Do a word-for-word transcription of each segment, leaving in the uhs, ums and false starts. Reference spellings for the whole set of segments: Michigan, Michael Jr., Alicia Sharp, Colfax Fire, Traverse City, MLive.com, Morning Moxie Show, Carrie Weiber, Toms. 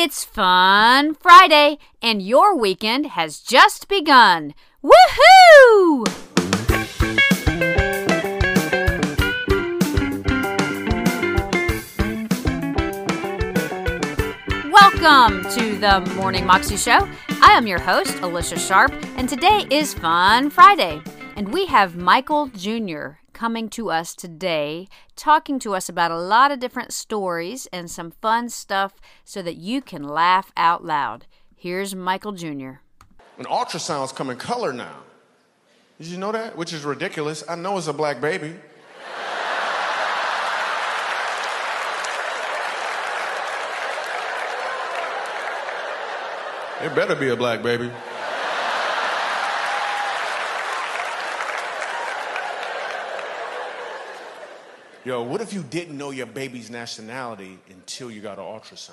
It's Fun Friday, and your weekend has just begun. Woohoo! Welcome to the Morning Moxie Show. I am your host, Alicia Sharp, and today is Fun Friday. And we have Michael Junior coming to us today, talking to us about a lot of different stories and some fun stuff so that you can laugh out loud. Here's Michael Junior And ultrasounds come in color now. Did you know that? Which is ridiculous. I know it's a black baby. It better be a black baby. Yo, what if you didn't know your baby's nationality until you got an ultrasound?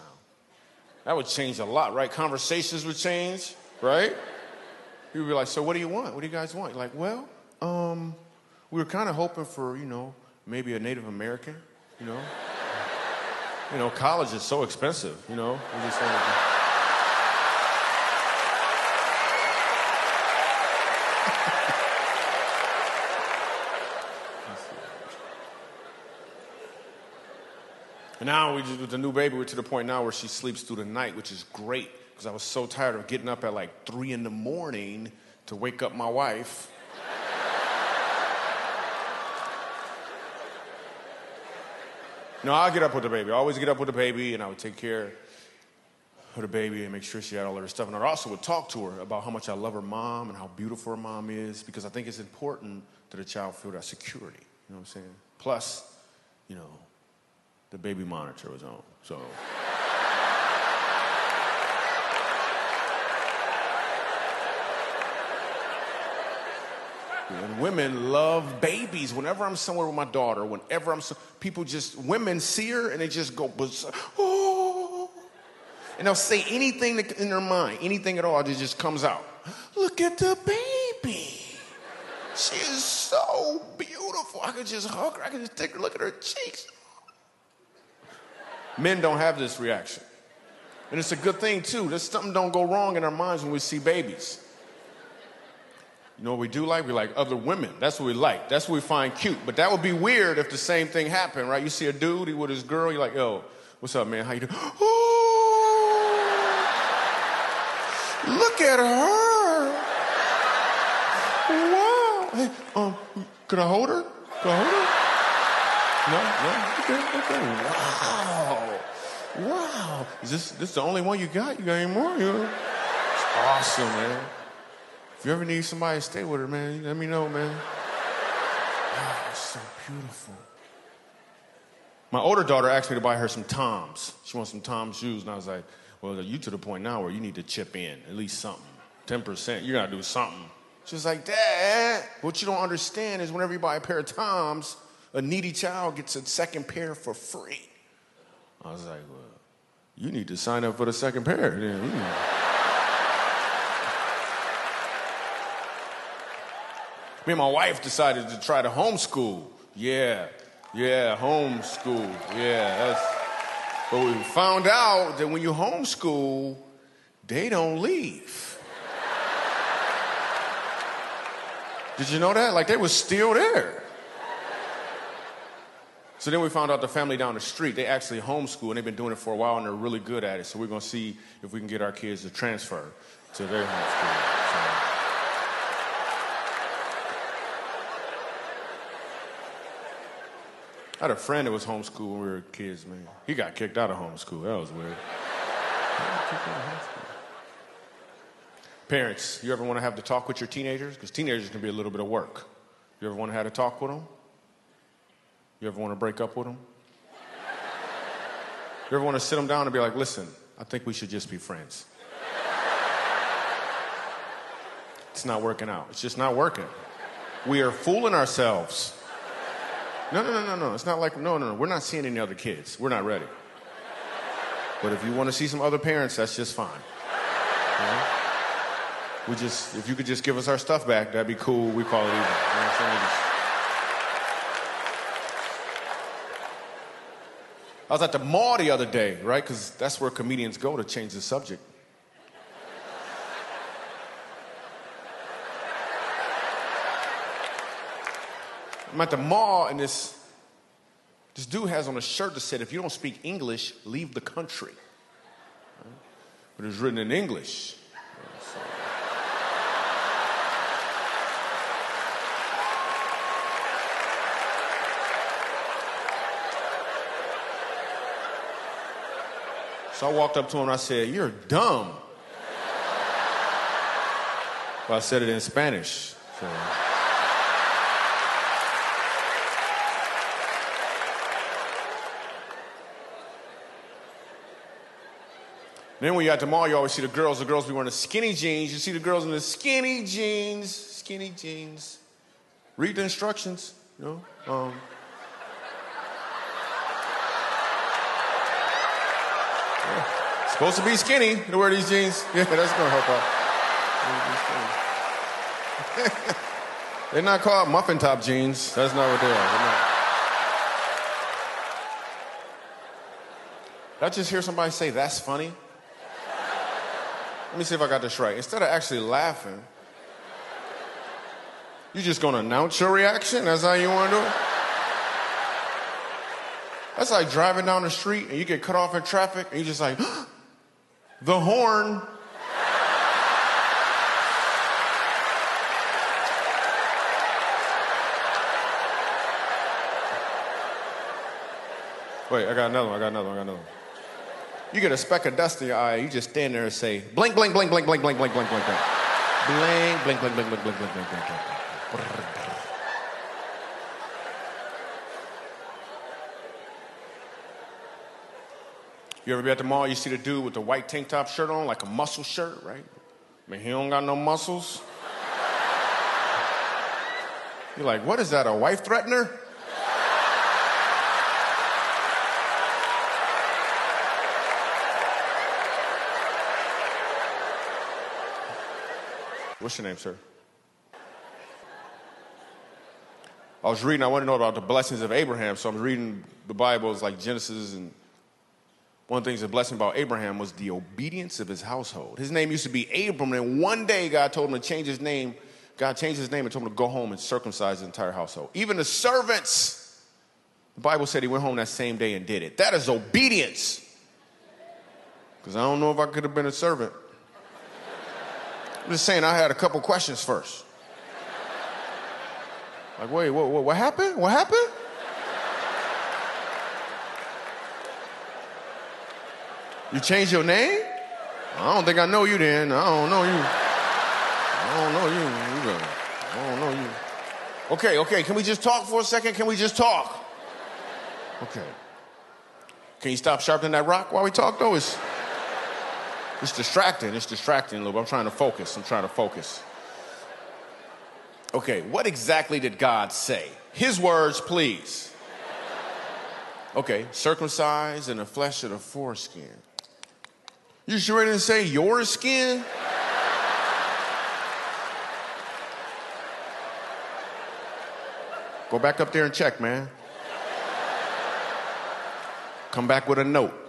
That would change a lot, right? Conversations would change, right? You'd be like, so what do you want? What do you guys want? You're like, well, um, we were kind of hoping for, you know, maybe a Native American, you know? You know, college is so expensive, you know? We just wanted to... Now, we just, with the new baby, we're to the point now where she sleeps through the night, which is great, because I was so tired of getting up at like three in the morning to wake up my wife. No, I'll get up with the baby. I always get up with the baby, and I would take care of the baby and make sure she had all of her stuff. And I also would talk to her about how much I love her mom and how beautiful her mom is, because I think it's important that a child feel that security. You know what I'm saying? Plus, you know, the baby monitor was on, so. And women love babies. Whenever I'm somewhere with my daughter, whenever I'm, so, people just, women see her and they just go, oh. And they'll say anything in their mind, anything at all, that just comes out. Look at the baby. She is so beautiful. I could just hug her, I could just take her, look at her cheeks. Men don't have this reaction. And it's a good thing, too. There's something don't go wrong in our minds when we see babies. You know what we do like? We like other women. That's what we like. That's what we find cute. But that would be weird if the same thing happened, right? You see a dude, he with his girl, you're like, yo, what's up, man? How you doing? Oh, look at her. Wow. Hey, um, could I hold her? Could I hold her? No, no, okay, okay. Wow, wow. Is this, this the only one you got? You got any more? You know? It's awesome, man. If you ever need somebody to stay with her, man, let me know, man. Wow, it's so beautiful. My older daughter asked me to buy her some Toms. She wants some Toms shoes, and I was like, well, you to the point now where you need to chip in, at least something, ten percent. You got to do something. She was like, Dad, what you don't understand is whenever you buy a pair of Toms, a needy child gets a second pair for free. I was like, well, you need to sign up for the second pair. Then. Mm. Me and my wife decided to try to homeschool. Yeah, yeah, homeschool. Yeah, that's. But we found out that when you homeschool, they don't leave. Did you know that? Like, they were still there. So then we found out the family down the street, they actually homeschool, and they've been doing it for a while, and they're really good at it. So we're going to see if we can get our kids to transfer to their homeschool. So. I had a friend that was homeschooled when we were kids, man. He got kicked out of homeschool. That was weird. Parents, you ever want to have to talk with your teenagers? Because teenagers can be a little bit of work. You ever want to have to talk with them? You ever want to break up with them? You ever want to sit them down and be like, listen, I think we should just be friends. It's not working out. It's just not working. We are fooling ourselves. No, no, no, no, no. It's not like, no, no, no. We're not seeing any other kids. We're not ready. But if you want to see some other parents, that's just fine. Yeah? We just, if you could just give us our stuff back, that'd be cool. We call it even. You know what I'm saying? I was at the mall the other day, right? Because that's where comedians go to change the subject. I'm at the mall, and this, this dude has on a shirt that said, if you don't speak English, leave the country. Right? But it was written in English. So, so I walked up to him, and I said, you're dumb. But I said it in Spanish. So. Then when you're at the mall, you always see the girls. The girls be wearing the skinny jeans. You see the girls in the skinny jeans, skinny jeans. Read the instructions, you know. Um, yeah. Supposed to be skinny to wear these jeans. Yeah, that's gonna help out. They're not called muffin top jeans. That's not what they are. They're not. Did I just hear somebody say, that's funny? Let me see if I got this right. Instead of actually laughing, you're just going to announce your reaction? That's how you want to do it? That's like driving down the street and you get cut off in traffic and you're just like, the horn. Wait, I got another one, I got another one, I got another one. You get a speck of dust in your eye, you just stand there and say, blink, blink, blink, blink, blink, blink, blink, blink, blink, blink. Blink, blink, blink, blink, blink, blink, blink, blink, blink, blink. You ever be at the mall, you see the dude with the white tank top shirt on, like a muscle shirt, right? I mean, he don't got no muscles. You're like, what is that, a wife threatener? What's your name, sir? I was reading, I want to know about the blessings of Abraham, so I'm reading the Bible, it's like Genesis, and one of the things that's blessing about Abraham was the obedience of his household. His name used to be Abram, and one day God told him to change his name. God changed his name and told him to go home and circumcise his entire household. Even the servants, the Bible said he went home that same day and did it. That is obedience. Because I don't know if I could have been a servant. I'm just saying, I had a couple questions first. Like, wait, what, what, what happened? What happened? You changed your name? I don't think I know you then. I don't know you. I don't know you. I don't know you. Okay, okay, can we just talk for a second? Can we just talk? Okay. Can you stop sharpening that rock while we talk, though? It's... It's distracting, it's distracting a little bit. I'm trying to focus, I'm trying to focus. Okay, what exactly did God say? His words, please. Okay, circumcised in the flesh of the foreskin. You sure it didn't say your skin? Go back up there and check, man. Come back with a note.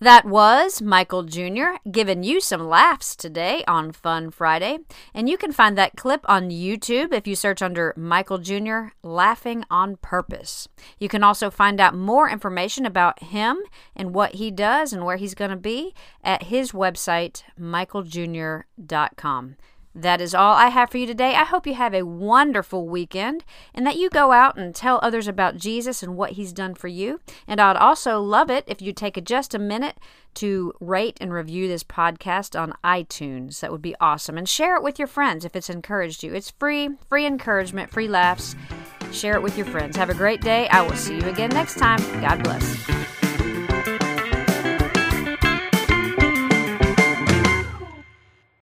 That was Michael Junior giving you some laughs today on Fun Friday. And you can find that clip on YouTube if you search under Michael Junior Laughing on Purpose. You can also find out more information about him and what he does and where he's going to be at his website, michael j r dot com. That is all I have for you today. I hope you have a wonderful weekend and that you go out and tell others about Jesus and what he's done for you. And I'd also love it if you take just a minute to rate and review this podcast on iTunes. That would be awesome. And share it with your friends if it's encouraged you. It's free, free encouragement, free laughs. Share it with your friends. Have a great day. I will see you again next time. God bless.